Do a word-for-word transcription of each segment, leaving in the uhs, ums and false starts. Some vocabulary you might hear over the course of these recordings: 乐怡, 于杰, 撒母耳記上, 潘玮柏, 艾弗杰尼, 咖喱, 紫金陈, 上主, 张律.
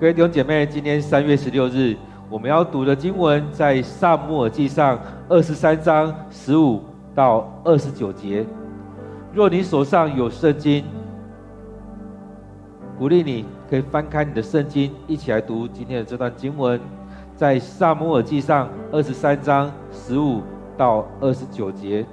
各位弟兄姐妹，今天三月十六日，我们要读的经文在撒母耳记上二十三章十五到二十九节。若你手上有圣经，鼓励你可以翻开你的圣经，一起来读今天的这段经文，在撒母耳记上二十三章十五到二十九节。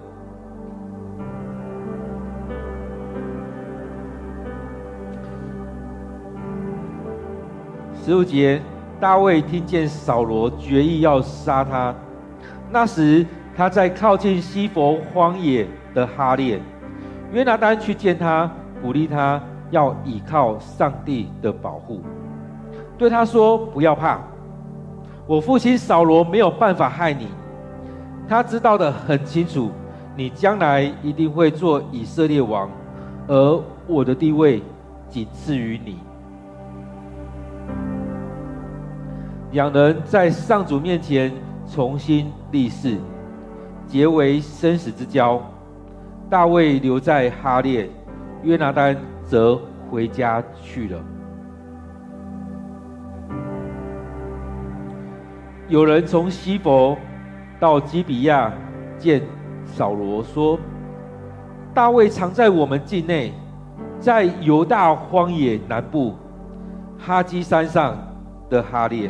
十五节，大卫听见扫罗决意要杀他，那时他在靠近西弗荒野的哈列，约拿单去见他，鼓励他要倚靠上帝的保护，对他说：“不要怕，我父亲扫罗没有办法害你，他知道的很清楚，你将来一定会做以色列王，而我的地位仅次于你。”两人在上主面前重新立誓，结为生死之交。大卫留在哈列，约拿单则回家去了。有人从西弗到基比亚见扫罗，说：“大卫常在我们境内，在犹大荒野南部哈基山上的哈列。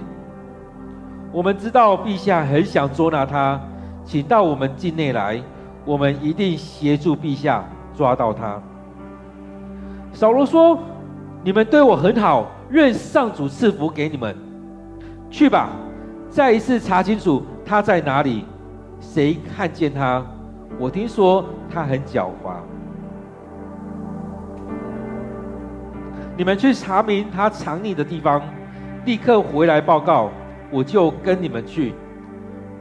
我们知道陛下很想捉拿他，请到我们境内来，我们一定协助陛下抓到他。”扫罗说：“你们对我很好，愿上主赐福给你们。去吧，再一次查清楚他在哪里，谁看见他？我听说他很狡猾。你们去查明他藏匿的地方，立刻回来报告。我就跟你们去。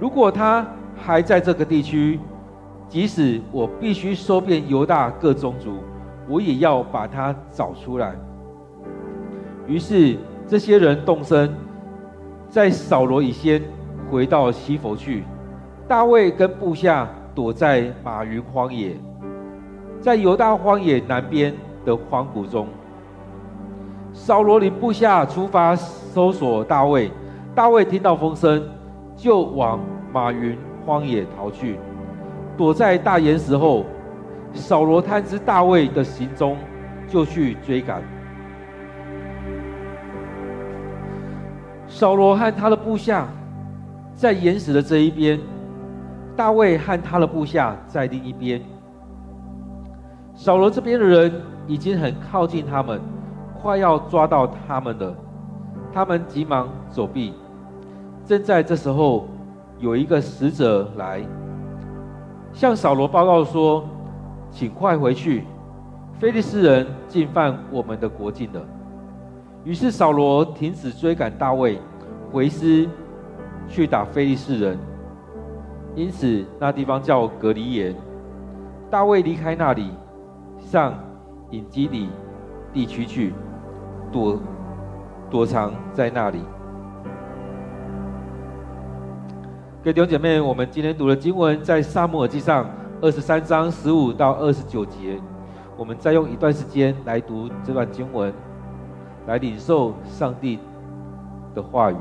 如果他还在这个地区，即使我必须收编犹大各宗族，我也要把他找出来。”于是这些人动身，在扫罗以先回到西弗去。大卫跟部下躲在马云荒野，在犹大荒野南边的荒谷中。扫罗领部下出发搜索大卫。大卫听到风声，就往马云荒野逃去，躲在大岩石后。扫罗探知大卫的行踪，就去追赶。扫罗和他的部下在岩石的这一边，大卫和他的部下在另一边。扫罗这边的人已经很靠近他们，快要抓到他们了，他们急忙走避。正在这时候，有一个使者来，向扫罗报告说：“请快回去，非利士人进犯我们的国境了。”于是扫罗停止追赶大卫，回师去打非利士人，因此那地方叫革哩盐。大卫离开那里，上隐基底地区去，躲躲藏在那里。各位弟兄姐妹，我们今天读的经文在撒母耳记上二十三章十五到二十九节，我们再用一段时间来读这段经文，来领受上帝的话语。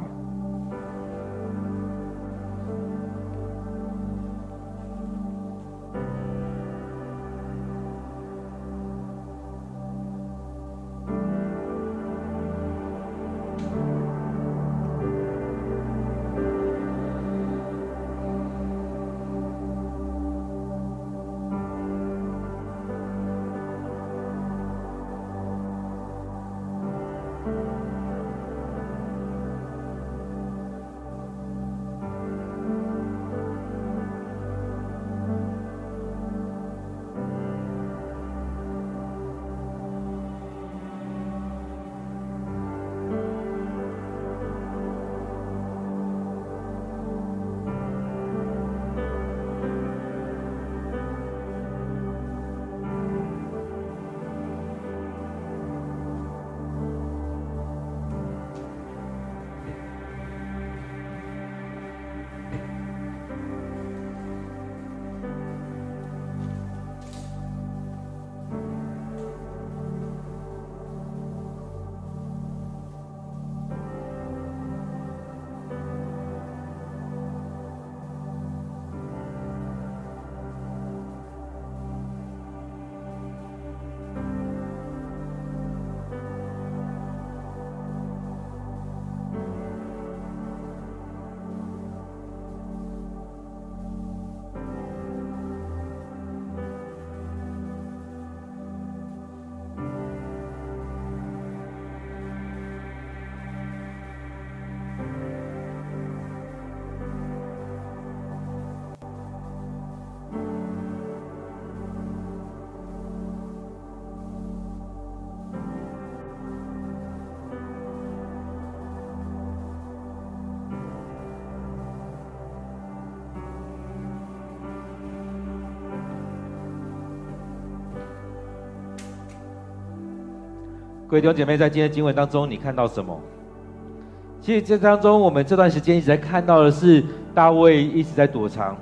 各位弟兄姐妹，在今天的经文当中，你看到什么？其实这当中，我们这段时间一直在看到的是大卫一直在躲藏，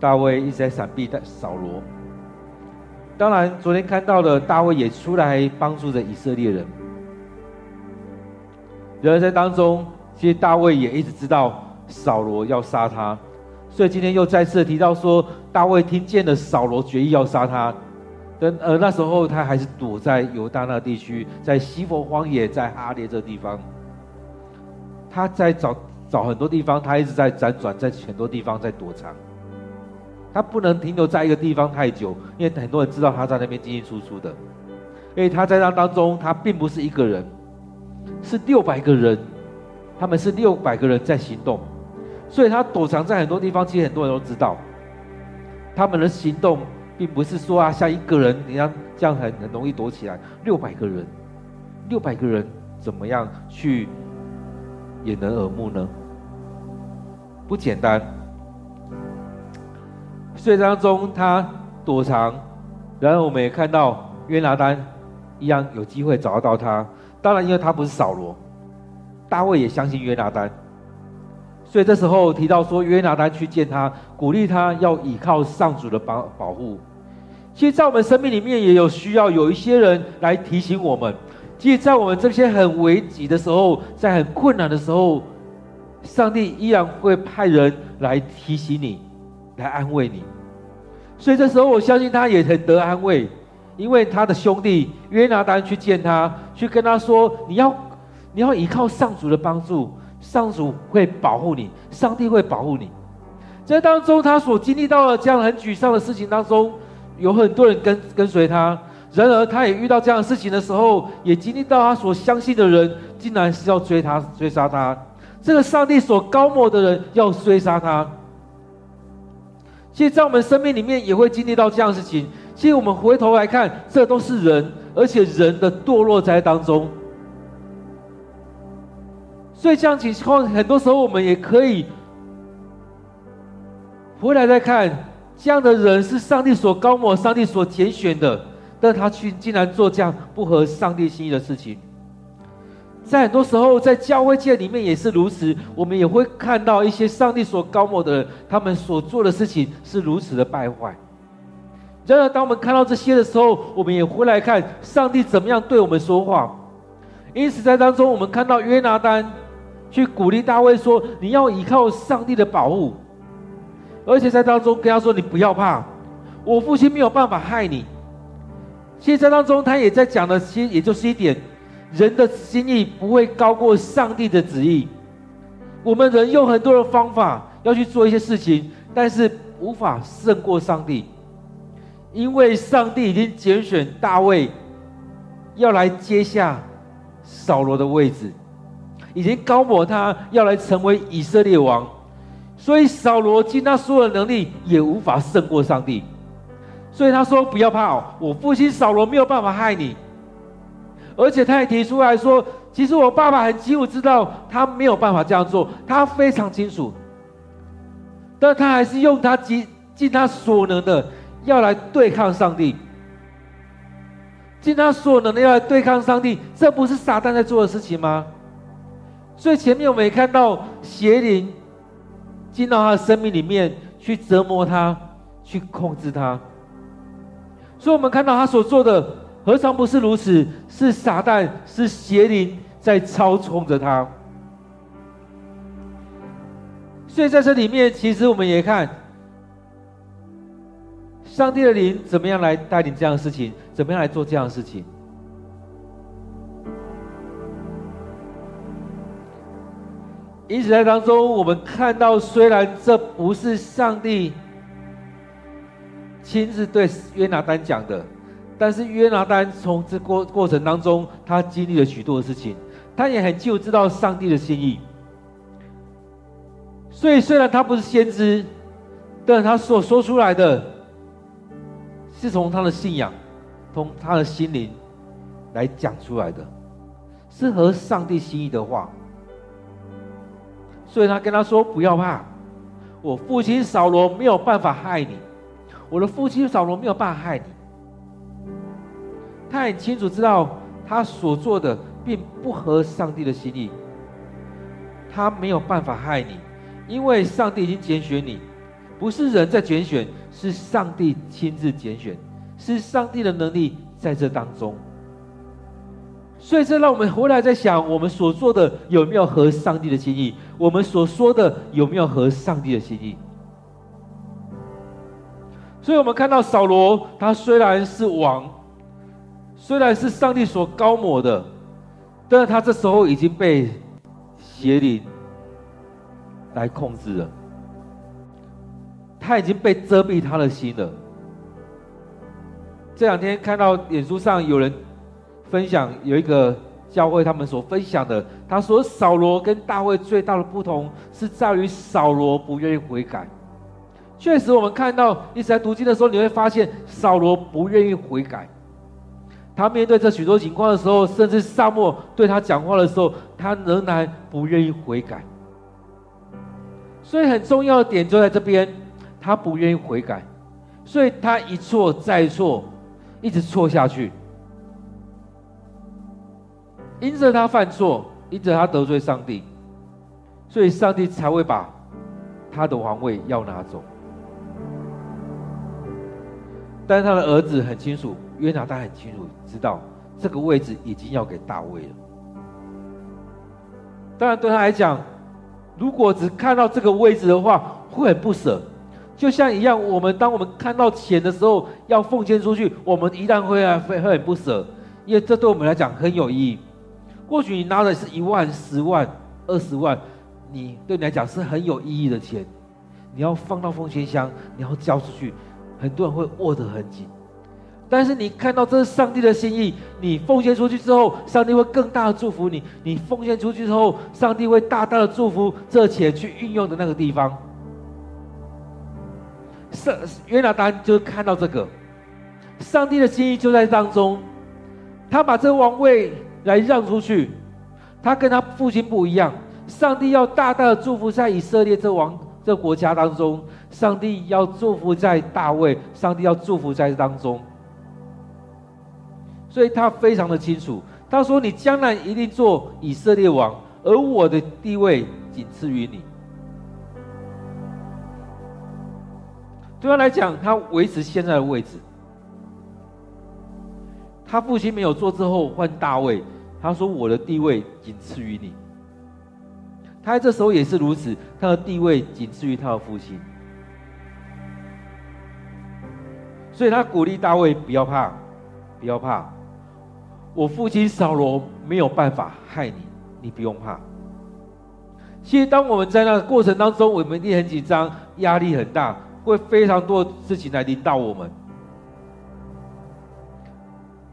大卫一直在闪避扫罗。当然，昨天看到的大卫也出来帮助着以色列人。然而在当中，其实大卫也一直知道扫罗要杀他，所以今天又再次提到说，大卫听见了扫罗决意要杀他。但呃那时候他还是躲在犹大那地区，在西弗荒野，在哈列这地方，他在找找很多地方，他一直在辗转，在很多地方在躲藏，他不能停留在一个地方太久，因为很多人知道他在那边进进出出的，因为他在那当中，他并不是一个人，是六百个人，他们是六百个人在行动，所以他躲藏在很多地方，其实很多人都知道，他们的行动。并不是说啊，像一个人你看这样很很容易躲起来。六百个人，六百个人怎么样去掩人耳目呢？不简单。所以当中他躲藏，然后我们也看到约拿单一样有机会找到他。当然，因为他不是扫罗，大卫也相信约拿单。所以这时候提到说，约拿单去见他，鼓励他要倚靠上主的保保护。其实，在我们生命里面也有需要有一些人来提醒我们。其实，在我们这些很危急的时候，在很困难的时候，上帝依然会派人来提醒你，来安慰你。所以这时候，我相信他也很得安慰，因为他的兄弟约拿单去见他，去跟他说：“你要，你要倚靠上主的帮助。”上主会保护你，上帝会保护你。在当中，他所经历到的这样很沮丧的事情当中，有很多人跟跟随他。然而，他也遇到这样的事情的时候，也经历到他所相信的人，竟然是要追他、追杀他。这个上帝所高抹的人要追杀他。其实，在我们生命里面也会经历到这样的事情。其实，我们回头来看，这都是人，而且人的堕落在当中。所以这样情况，很多时候我们也可以回来再看，这样的人是上帝所高抹、上帝所拣选的，但他去竟然做这样不合上帝心意的事情。在很多时候，在教会界里面也是如此，我们也会看到一些上帝所高抹的人，他们所做的事情是如此的败坏。然而，当我们看到这些的时候，我们也回来看上帝怎么样对我们说话。因此，在当中我们看到约拿单去鼓励大卫说：“你要依靠上帝的保护。”而且在当中跟他说：“你不要怕，我父亲没有办法害你。”其实，在当中他也在讲的，其实也就是一点：人的心意不会高过上帝的旨意。我们人用很多的方法要去做一些事情，但是无法胜过上帝，因为上帝已经拣选大卫要来接下扫罗的位置。已经高抹他要来成为以色列王，所以扫罗尽他所有的能力也无法胜过上帝。所以他说：“不要怕，我父亲扫罗没有办法害你。”而且他也提出来说：“其实我爸爸很清楚知道他没有办法这样做，他非常清楚，但他还是用他尽尽他所能的要来对抗上帝，尽他所能的要来对抗上帝。”这不是撒旦在做的事情吗？所以前面我们也看到邪灵进到他的生命里面去折磨他，去控制他。所以我们看到他所做的何尝不是如此？是撒旦，是邪灵在操纵着他。所以在这里面，其实我们也看上帝的灵怎么样来带领这样的事情，怎么样来做这样的事情。因此，在当中，我们看到，虽然这不是上帝亲自对约拿单讲的，但是约拿单从这过过程当中，他经历了许多的事情，他也很清楚知道上帝的心意。所以，虽然他不是先知，但他所说出来的，是从他的信仰、从他的心灵来讲出来的，是合上帝心意的话。所以他跟他说：“不要怕，我父亲扫罗没有办法害你，我的父亲扫罗没有办法害你。”他很清楚知道他所做的并不合上帝的心意，他没有办法害你，因为上帝已经拣选你，不是人在拣选，是上帝亲自拣选，是上帝的能力在这当中。所以这让我们回来在想，我们所做的有没有合上帝的心意，我们所说的有没有合上帝的心意。所以我们看到扫罗，他虽然是王，虽然是上帝所膏抹的，但是他这时候已经被邪灵来控制了，他已经被遮蔽他的心了。这两天看到脸书上有人分享，有一个教会他们所分享的，他说扫罗跟大卫最大的不同是在于扫罗不愿意悔改。确实我们看到一直在读经的时候，你会发现扫罗不愿意悔改，他面对这许多情况的时候，甚至撒母耳对他讲话的时候，他仍然不愿意悔改。所以很重要的点就在这边，他不愿意悔改，所以他一错再错，一直错下去，因着他犯错，因着他得罪上帝，所以上帝才会把他的王位要拿走。但是他的儿子很清楚，约拿单很清楚知道这个位置已经要给大卫了。当然对他来讲，如果只看到这个位置的话，会很不舍。就像一样，我们当我们看到钱的时候，要奉献出去，我们一旦会会很不舍，因为这对我们来讲很有意义。或许你拿的是一万、十万、二十万，你对你来讲是很有意义的钱，你要放到奉献箱，你要交出去，很多人会握得很紧。但是你看到这是上帝的心意，你奉献出去之后，上帝会更大的祝福你。你奉献出去之后，上帝会大大的祝福这钱去运用的那个地方。约拿单就看到这个，上帝的心意就在当中。他把这王位来让出去，他跟他父亲不一样。上帝要大大的祝福在以色列这王这国家当中，上帝要祝福在大卫，上帝要祝福在当中。所以他非常的清楚，他说你将来一定做以色列王，而我的地位仅次于你。对他来讲，他维持现在的位置。他父亲没有做之后换大卫，他说我的地位仅次于你。他在这时候也是如此，他的地位仅次于他的父亲。所以他鼓励大卫不要怕，不要怕，我父亲扫罗没有办法害你，你不用怕。其实当我们在那个过程当中，我们一定很紧张，压力很大，会非常多事情来临到我们。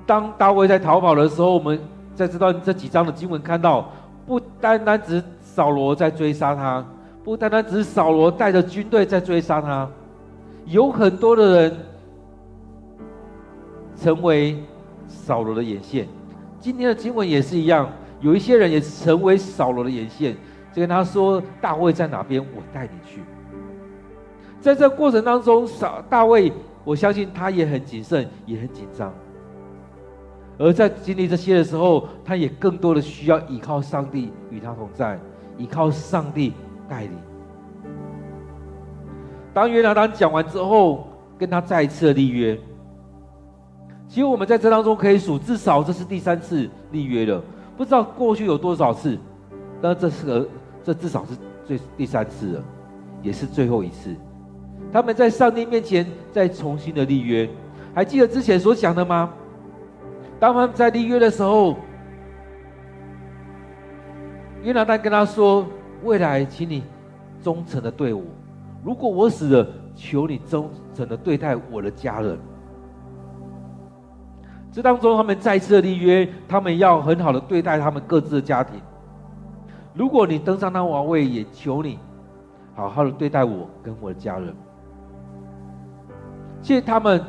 当大卫在逃跑的时候，我们在知道这几章的经文看到，不单单只是扫罗在追杀他，不单单只是扫罗带着军队在追杀他，有很多的人成为扫罗的眼线。今天的经文也是一样，有一些人也成为扫罗的眼线，就跟他说大卫在哪边，我带你去。在这过程当中，大卫我相信他也很谨慎，也很紧张。而在经历这些的时候，他也更多的需要依靠上帝与他同在，依靠上帝带领。当约拿单讲完之后，跟他再一次的立约。其实我们在这当中可以数，至少这是第三次立约了，不知道过去有多少次，但这是这至少是最第三次了，也是最后一次。他们在上帝面前再重新的立约，还记得之前所讲的吗？当他们在立约的时候，约拿单跟他说：“未来，请你忠诚的对我；如果我死了，求你忠诚的对待我的家人。”这当中，他们再次的立约，他们要很好的对待他们各自的家庭。如果你登上那王位，也求你好好的对待我跟我的家人。其实他们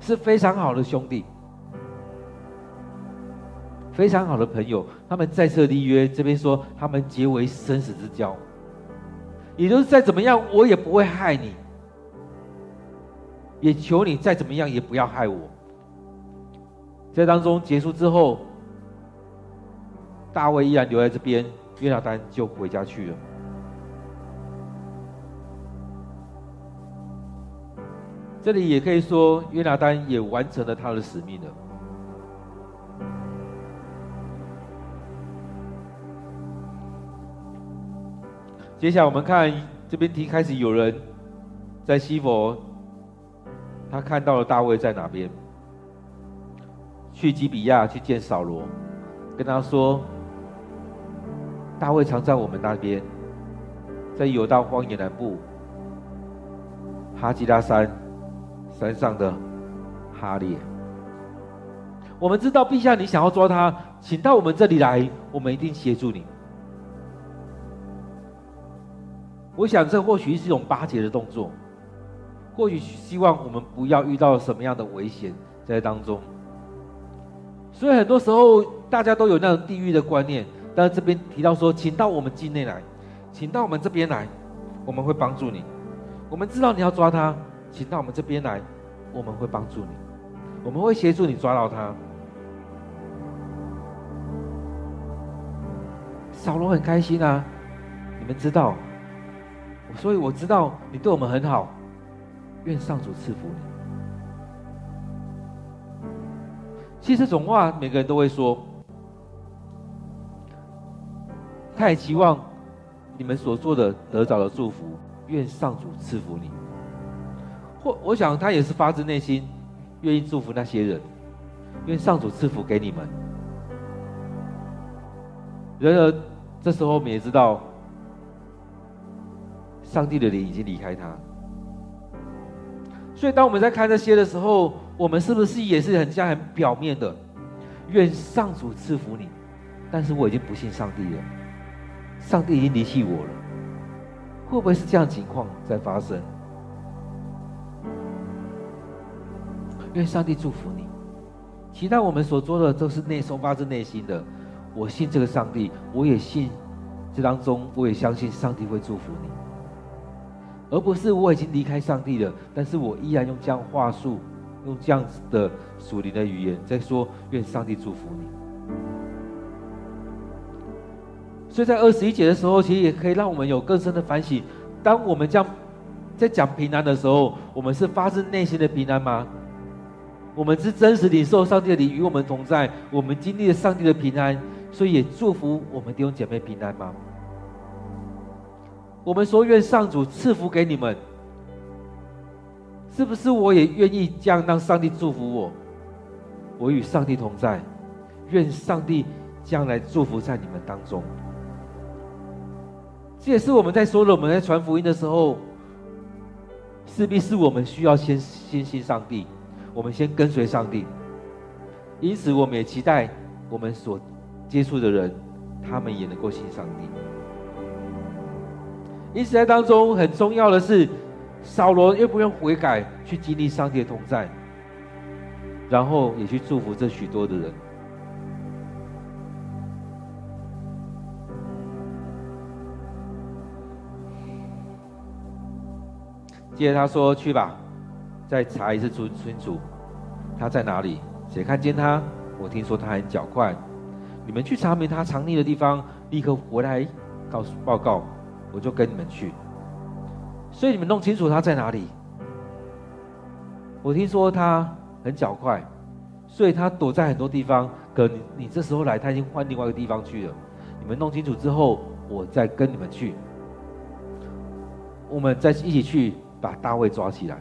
是非常好的兄弟，非常好的朋友。他们再次立约，这边说他们结为生死之交，也就是再怎么样我也不会害你，也求你再怎么样也不要害我。在当中结束之后，大卫依然留在这边，约拿单就回家去了。这里也可以说，约拿单也完成了他的使命了。接下来我们看这边题开始有人在西弗，他看到了大卫在哪边，去基比亚去见扫罗，跟他说，大卫常在我们那边，在犹大荒野南部哈基拉山。 山上的哈烈，我们知道陛下你想要抓他，请到我们这里来，我们一定协助你。我想这或许是一种巴结的动作，或许希望我们不要遇到什么样的危险在当中。所以很多时候大家都有那种地狱的观念，但是这边提到说，请到我们境内来，请到我们这边来，我们会帮助你。我们知道你要抓他。 请到我们这边来，我们会帮助你，我们会协助你抓到他。扫罗很开心啊，你们知道，所以我知道你对我们很好，愿上主赐福你。其实这种话每个人都会说，他也期望你们所做的得着的祝福，愿上主赐福你。 或我想，他也是发自内心，愿意祝福那些人，愿上主赐福给你们。然而，这时候我们也知道，上帝的灵已经离开他。所以，当我们在看这些的时候，我们是不是也是很像很表面的？愿上主赐福你，但是我已经不信上帝了，上帝已经离弃我了。会不会是这样的情况在发生？ 愿上帝祝福你。其他我们所做的都是内从发自内心的。我信这个上帝，我也信这当中，我也相信上帝会祝福你，而不是我已经离开上帝了，但是我依然用这样话术，用这样子的属灵的语言在说愿上帝祝福你。所以在二十一节的时候，其实也可以让我们有更深的反省：当我们这样在讲平安的时候，我们是发自内心的平安吗？ 我们是真实领受上帝的灵与我们同在，我们经历了上帝的平安，所以也祝福我们弟兄姐妹平安吗？我们说愿上主赐福给你们，是不是我也愿意这样让上帝祝福我？我与上帝同在，愿上帝将来祝福在你们当中。这也是我们在说了，我们在传福音的时候，势必是我们需要先先信上帝。 我们先跟随上帝，因此我们也期待我们所接触的人，他们也能够信上帝。因此，在当中很重要的是，扫罗愿不愿悔改，去经历上帝的同在，然后也去祝福这许多的人。接着他说：“去吧。” 再查一次村村主，他在哪里？谁看见他？我听说他很狡快。你们去查明他藏匿的地方，立刻回来告诉报告，我就跟你们去。所以你们弄清楚他在哪里。我听说他很狡快，所以他躲在很多地方。可你你这时候来，他已经换另外一个地方去了。你们弄清楚之后，我再跟你们去。我们再一起去把大卫抓起来。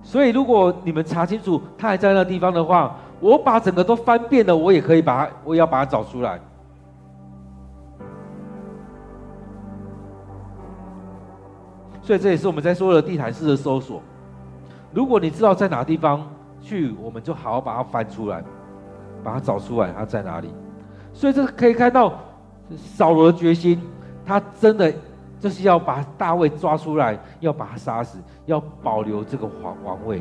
所以，如果你们查清楚他还在那地方的话，我把整个都翻遍了，我也可以把他，我也要把他找出来。所以，这也是我们在说的地毯式的搜索。如果你知道在哪地方去，我们就好好把它翻出来，把它找出来，它在哪里。所以，这可以看到扫罗的决心，他真的。 就是要把大卫抓出来，要把他杀死，要保留这个皇王位。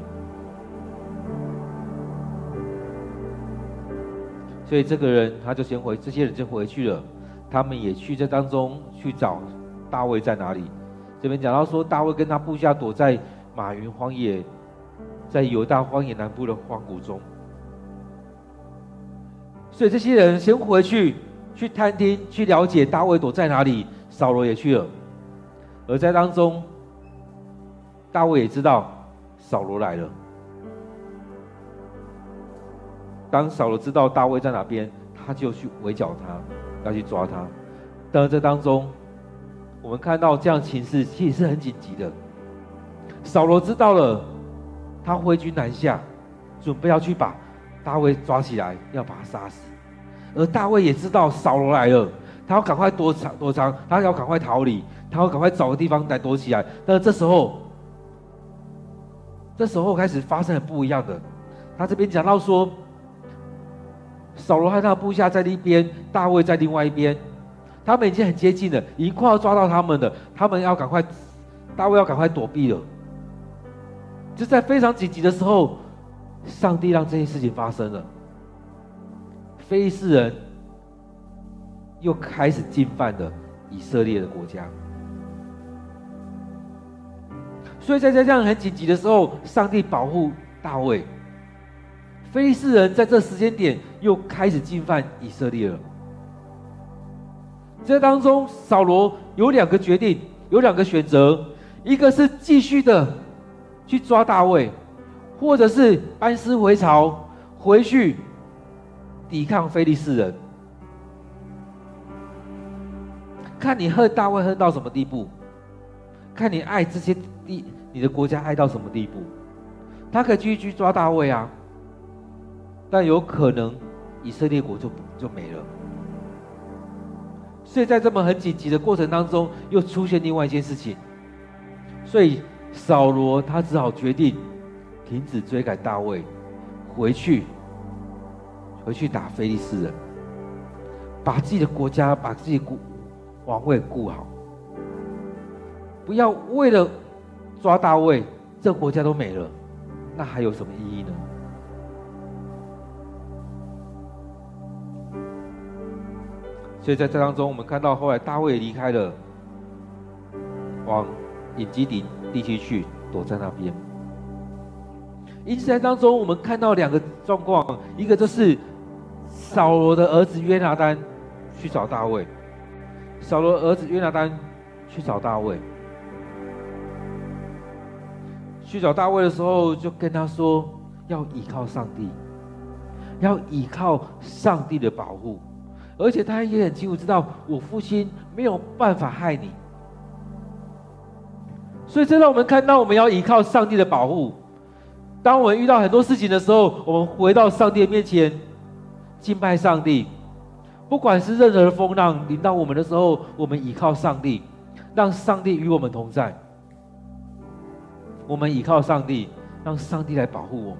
所以这个人他就先回，这些人就回去了。他们也去这当中去找大卫在哪里。这边讲到说，大卫跟他部下躲在马云荒野在犹大荒野南部的荒谷中。所以这些人先回去，去探听，去了解大卫躲在哪里。扫罗也去了，而在当中，大卫也知道扫罗来了。当扫罗知道大卫在哪边，他就去围剿他，要去抓他。但是这当中，我们看到这样情势其实是很紧急的。扫罗知道了，他挥军南下，准备要去把大卫抓起来，要把他杀死。而大卫也知道扫罗来了，他要赶快躲藏，躲藏，他要赶快逃离，他要赶快找个地方来躲起来。但是这时候，这时候开始发生很不一样的。他这边讲到说，扫罗和他的部下在一边，大卫在另外一边，他们已经很接近了，已经快要抓到他们了。他们要赶快，大卫要赶快躲避了。就在非常紧急的时候，上帝让这件事情发生了。非利士人又开始进犯了以色列的国家，所以在这样很紧急的时候，上帝保护大卫。非利士人在这时间点又开始进犯以色列了。这当中，扫罗有两个决定，有两个选择，一个是继续的去抓大卫，或者是班师回朝，回去抵抗非利士人。看你恨大卫恨到什么地步，看你爱这些地，你的国家爱到什么地步。他可以继续去抓大卫啊，但有可能以色列国就就没了。所以在这么很紧急的过程当中，又出现另外一件事情，所以扫罗他只好决定停止追赶大卫，回去，回去打非利士人，把自己的国家，把自己国王位顾好，不要为了抓大卫，这国家都没了，那还有什么意义呢？所以在这当中，我们看到后来大卫离开了，往隐基底地区去躲在那边。因此在当中，我们看到两个状况，一个就是扫罗的儿子约拿单去找大卫。扫罗儿子约拿单去找大卫，去找大卫的时候，就跟他说要倚靠上帝，要倚靠上帝的保护，而且他也很清楚知道我父亲没有办法害你，所以这让我们看到我们要倚靠上帝的保护。当我们遇到很多事情的时候，我们回到上帝面前敬拜上帝。不管是任何的风浪临到我们的时候，我们倚靠上帝，让上帝与我们同在。我们倚靠上帝，让上帝来保护我们，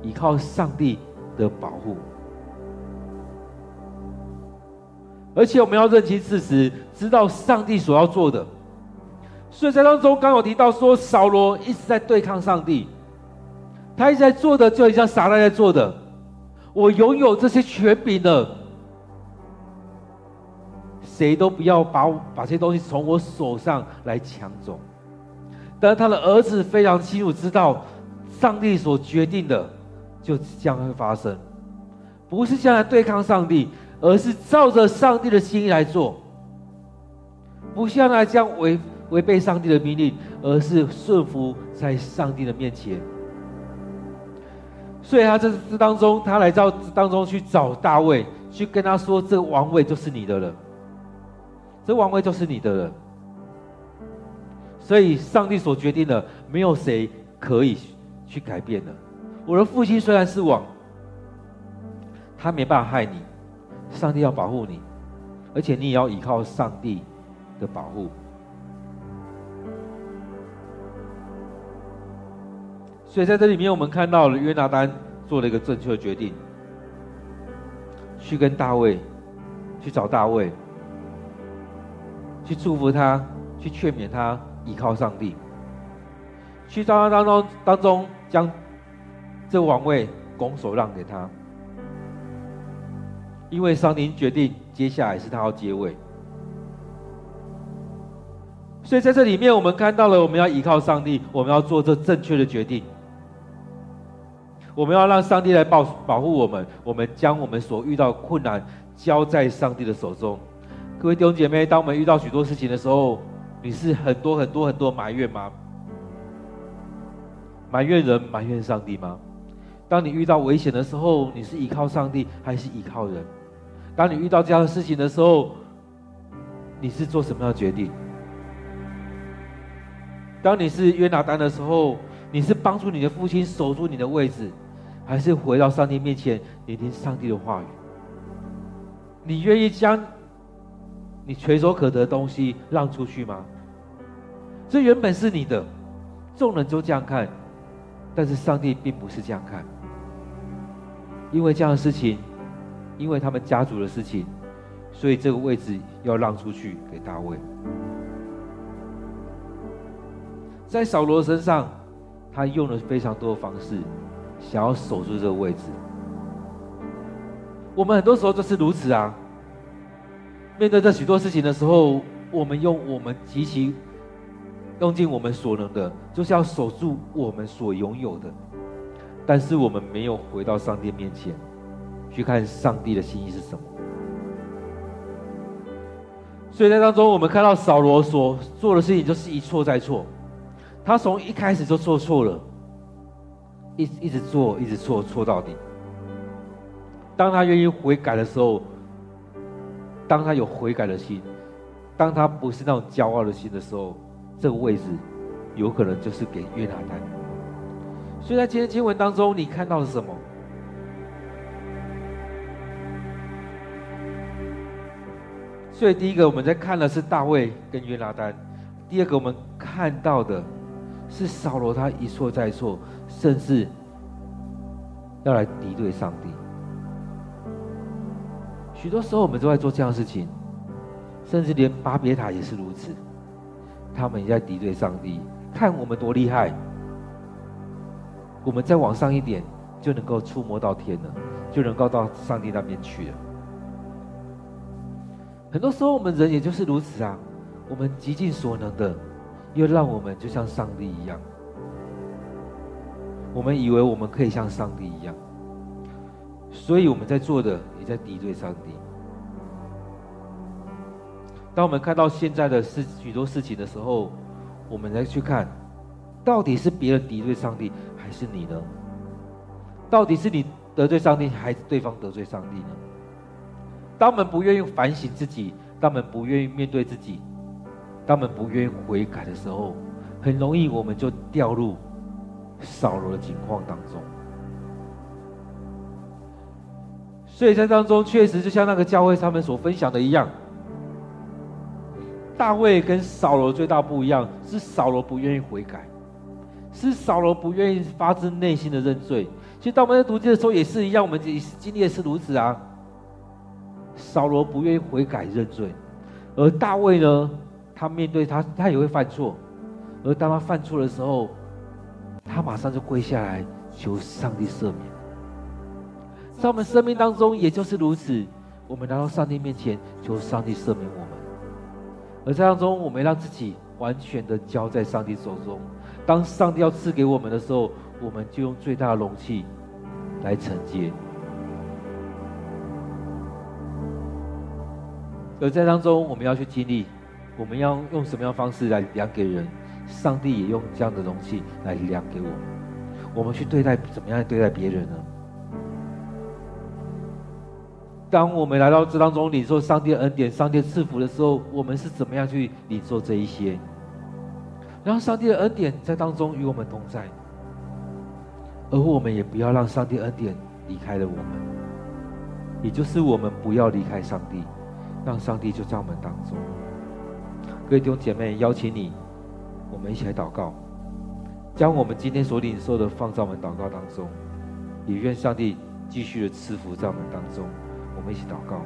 倚靠上帝的保护。而且我们要认清事实，知道上帝所要做的。所以在当中，刚刚有提到说，扫罗一直在对抗上帝，他一直在做的就很像撒旦在做的。我拥有这些权柄了，谁都不要把把这些东西从我手上来抢走。但是他的儿子非常清楚知道，上帝所决定的就将会发生，不是将来对抗上帝，而是照着上帝的心意来做，不像来将违违背上帝的命令，而是顺服在上帝的面前。所以他这次当中，他来到当中去找大卫，去跟他说：“这个王位就是你的了。”这王位就是你的了，所以上帝所决定的，没有谁可以去改变的。我的父亲虽然是王，他没办法害你，上帝要保护你，而且你也要依靠上帝的保护。所以在这里面，我们看到了约拿单做了一个正确的决定，去跟大卫，去找大卫，去祝福他，去劝勉他倚靠上帝，去到他当中当中将这王位拱手让给他，因为上帝决定接下来是他要接位。所以在这里面，我们看到了我们要倚靠上帝，我们要做这正确的决定。我们要让上帝来保保护我们，我们将我们所遇到困难交在上帝的手中。各位弟兄姐妹，当我们遇到许多事情的时候，你是很多很多很多埋怨吗？埋怨人、埋怨上帝吗？当你遇到危险的时候，你是依靠上帝还是依靠人？当你遇到这样的事情的时候，你是做什么样的决定？当你是约拿单的时候，你是帮助你的父亲守住你的位置，还是回到上帝面前聆听上帝的话语？你愿意将你垂手可得的东西让出去吗？这原本是你的，众人都这样看，但是上帝并不是这样看。因为这样的事情，因为他们家族的事情，所以这个位置要让出去给大卫。在扫罗身上，他用了非常多的方式，想要守住这个位置。我们很多时候就是如此啊。面对这许多事情的时候，我们用我们极其用尽我们所能的，就是要守住我们所拥有的。但是我们没有回到上帝面前，去看上帝的心意是什么。所以在当中，我们看到扫罗所做的事情就是一错再错。他从一开始就做错了，一一直做，一直错，错到底。当他愿意悔改的时候，当他有悔改的心，当他不是那种骄傲的心的时候，这个位置有可能就是给约拿单。所以在今天经文当中，你看到了什么？所以第一个我们在看的是大卫跟约拿单，第二个我们看到的是扫罗他一错再错，甚至要来敌对上帝。许多时候我们都在做这样的事情，甚至连巴别塔也是如此，他们也在敌对上帝，看我们多厉害，我们再往上一点就能够触摸到天了，就能够到上帝那边去了。很多时候我们人也就是如此啊，我们极尽所能的，又让我们就像上帝一样，我们以为我们可以像上帝一样，所以我们在做的也在敌对上帝。当我们看到现在的事许多事情的时候，我们来去看，到底是别人敌对上帝，还是你呢？到底是你得罪上帝，还是对方得罪上帝呢？当我们不愿意反省自己，当我们不愿意面对自己，当我们不愿意悔改的时候，很容易我们就掉入扫罗的情况当中。所以在当中，确实就像那个教会他们所分享的一样，大卫跟扫罗最大不一样是扫罗不愿意悔改，是扫罗不愿意发自内心的认罪。其实当我们在读经的时候也是一样，我们也经历也是如此啊。扫罗不愿意悔改认罪，而大卫呢，他面对他，他也会犯错，而当他犯错的时候，他马上就跪下来求上帝赦免。在我们生命当中也就是如此，我们来到上帝面前求上帝赦免我们，而在当中我们让自己完全的交在上帝手中。当上帝要赐给我们的时候，我们就用最大的容器来承接。而在当中我们要去经历，我们要用什么样的方式来量给人，上帝也用这样的容器来量给我们。我们去对待怎么样对待别人呢？当我们来到这当中领受上帝的恩典，上帝赐福的时候，我们是怎么样去领受这一些，让上帝的恩典在当中与我们同在，而我们也不要让上帝恩典离开了我们，也就是我们不要离开上帝，让上帝就在我们当中。各位弟兄姐妹，邀请你，我们一起来祷告，将我们今天所领受的放在我们祷告当中，也愿上帝继续的赐福在我们当中。我们一起祷告。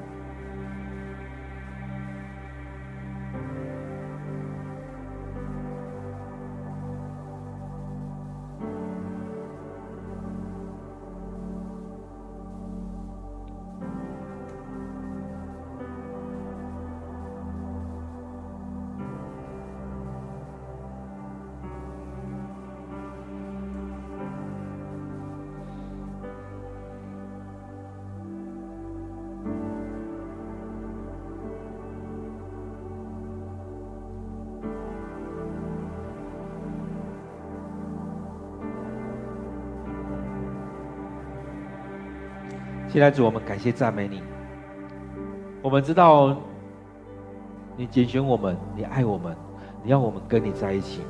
现在主，我们感谢赞美你。我们知道你拣选我们，你爱我们，你要我们跟你在一起。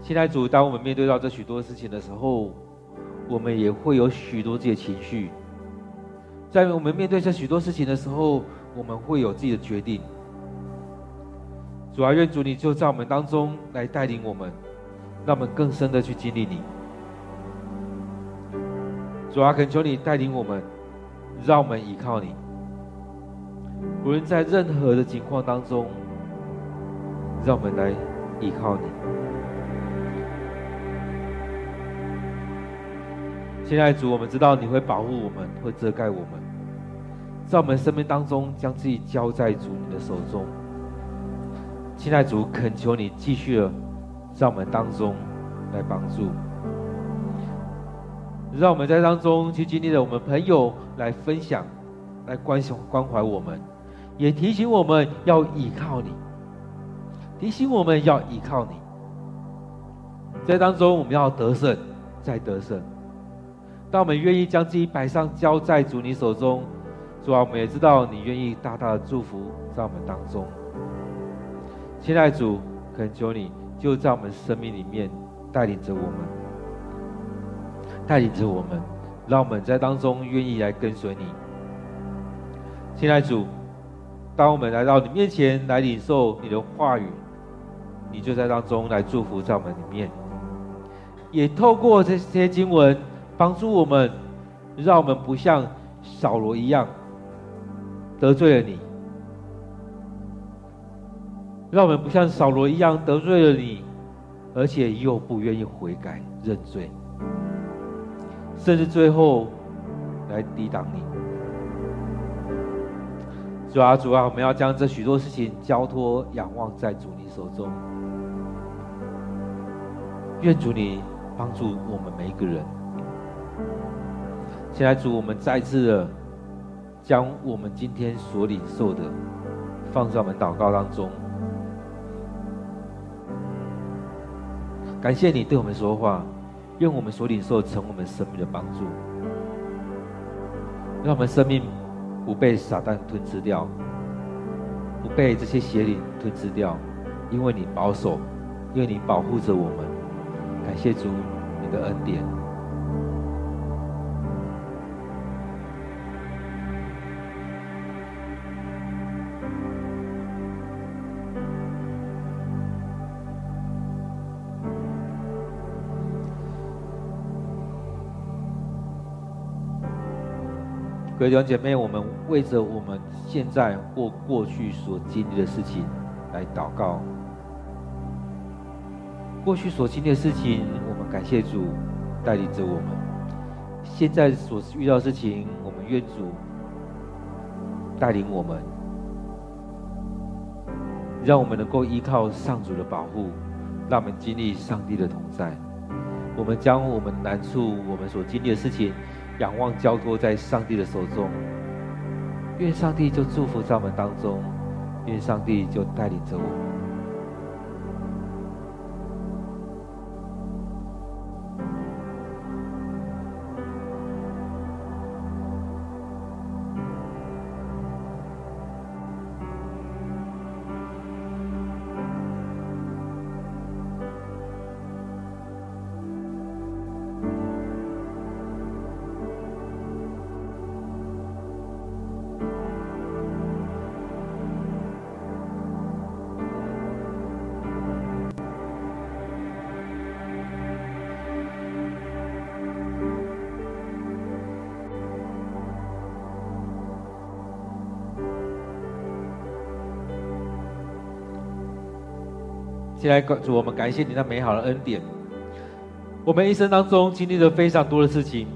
现在主，当我们面对到这许多事情的时候，我们也会有许多自己的情绪。在我们面对这许多事情的时候，我们会有自己的决定。主啊，愿主你就在我们当中来带领我们，让我们更深的去经历你。主啊，恳求你带领我们，让我们依靠你。无论在任何的情况当中，让我们来依靠你。现在主，我们知道你会保护我们，会遮盖我们，在我们生命当中将自己交在主你的手中。现在主，恳求你继续的在我们当中来帮助，让我们在当中去经历了我们朋友来分享，来关心关怀我们，也提醒我们要依靠你，提醒我们要依靠你。在当中我们要得胜再得胜。当我们愿意将自己摆上交在主你手中，主啊，我们也知道你愿意大大的祝福在我们当中。现在主，恳求你就在我们生命里面带领着我们，带领着我们，让我们在当中愿意来跟随你。现在主，当我们来到你面前来领受你的话语，你就在当中来祝福在我们里面，也透过这些经文帮助我们，让我们不像扫罗一样得罪了你，让我们不像扫罗一样得罪了你，而且又不愿意悔改认罪，甚至最后来抵挡你。主啊，主啊，我们要将这许多事情交托仰望在主你手中。愿主你帮助我们每一个人。现在主，我们再次的将我们今天所领受的放在我们祷告当中。感谢你对我们说话，愿我们所领受成我们生命的帮助，让我们生命不被撒旦吞吃掉，不被这些邪灵吞吃掉，因为你保守，因为你保护着我们。感谢主你的恩典。各位弟兄姐妹，我们为着我们现在或过去所经历的事情来祷告。过去所经历的事情，我们感谢主带领着我们；现在所遇到的事情，我们愿主带领我们，让我们能够依靠上主的保护，让我们经历上帝的同在。我们将我们难处、我们所经历的事情仰望交托在上帝的手中，愿上帝就祝福在我们当中，愿上帝就带领着我们。现在主，我们感谢你那美好的恩典。我们一生当中经历了非常多的事情，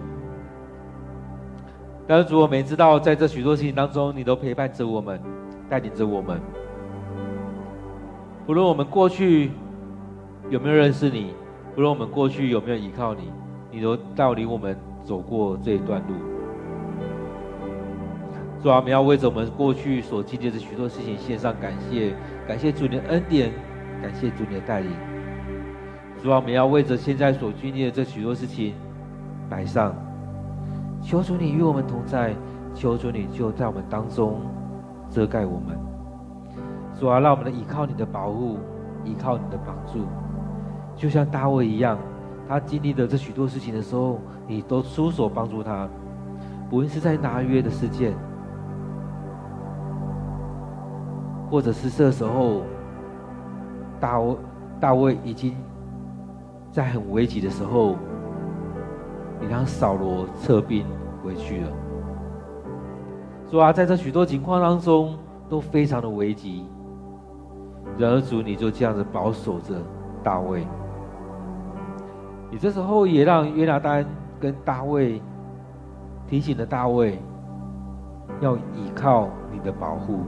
但是主，我们也知道在这许多事情当中，你都陪伴着我们，带领着我们。不论我们过去有没有认识你，不论我们过去有没有依靠你，你都带领我们走过这一段路。主啊，我们要为着我们过去所经历的许多事情献上感谢，感谢主你的恩典，感谢主你的带领。主啊，我们要为着现在所经历的这许多事情摆上，求主你与我们同在，求主你就在我们当中遮盖我们。主啊，让我们能依靠你的保护，依靠你的帮助，就像大卫一样，他经历了这许多事情的时候，你都出手帮助他，不论是在拿约的事件，或者是这时候大卫大卫已经在很危急的时候，你让扫罗撤兵回去了。主啊，在这许多情况当中都非常的危急，然而主你就这样子保守着大卫，你这时候也让约拿单跟大卫提醒了大卫要倚靠你的保护。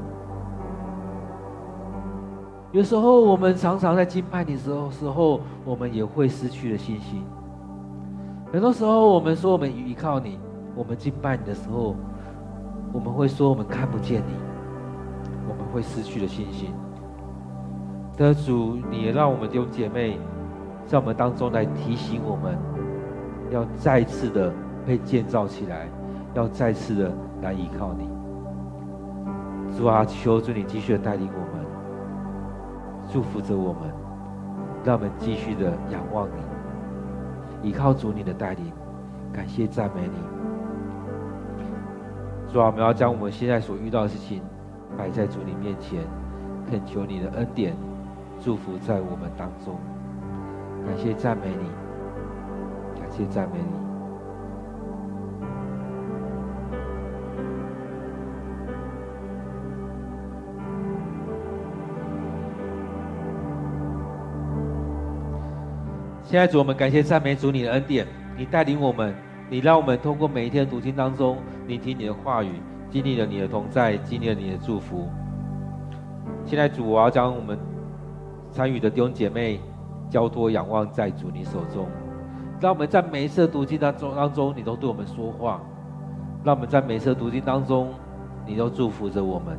有时候我们常常在敬拜你的时候时候我们也会失去了信心，很多时候我们说我们倚靠你，我们敬拜你的时候，我们会说我们看不见你，我们会失去了信心。但主你也让我们弟兄姐妹在我们当中来提醒我们，要再次的被建造起来，要再次的来依靠你。主啊，求主你继续的带领我们，祝福着我们，让我们继续的仰望你，依靠主你的带领。感谢赞美你。主啊，我们要将我们现在所遇到的事情摆在主你面前，恳求你的恩典祝福在我们当中。感谢赞美你，感谢赞美你。现在主，我们感谢赞美主你的恩典，你带领我们，你让我们通过每一天的读经当中聆听你的话语，经历了你的同在，经历了你的祝福。现在主，我要将我们参与的弟兄姐妹交托仰望在主你手中，让我们在每一次的读经当中当中你都对我们说话，让我们在每一次的读经当中你都祝福着我们，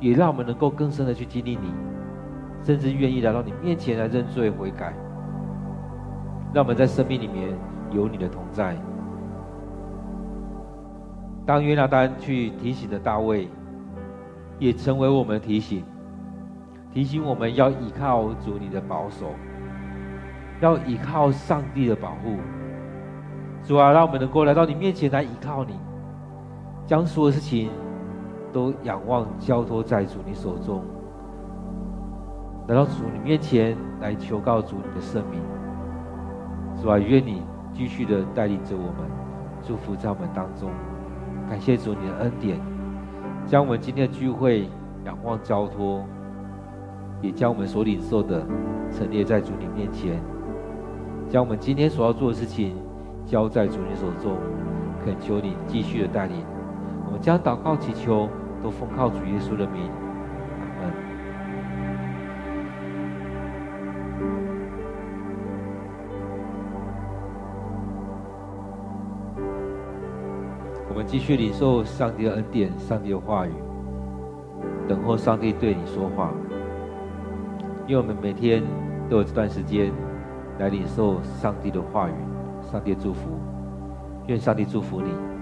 也让我们能够更深的去经历你，甚至愿意来到你面前来认罪悔改，让我们在生命里面有你的同在。当约拿单去提醒的大卫，也成为我们的提醒，提醒我们要依靠主你的保守，要依靠上帝的保护。主啊，让我们能够来到你面前来依靠你，将所有事情都仰望交托在主你手中，来到主你面前来求告主你的圣名。主啊，愿你继续的带领着我们，祝福在我们当中。感谢主你的恩典，将我们今天的聚会仰望交托，也将我们所领受的陈列在主你面前，将我们今天所要做的事情交在主你手中。恳求你继续的带领我们，将祷告祈求都奉靠主耶稣的名。我们继续领受上帝的恩典，上帝的话语，等候上帝对你说话。因为我们每天都有这段时间来领受上帝的话语，上帝的祝福。愿上帝祝福你。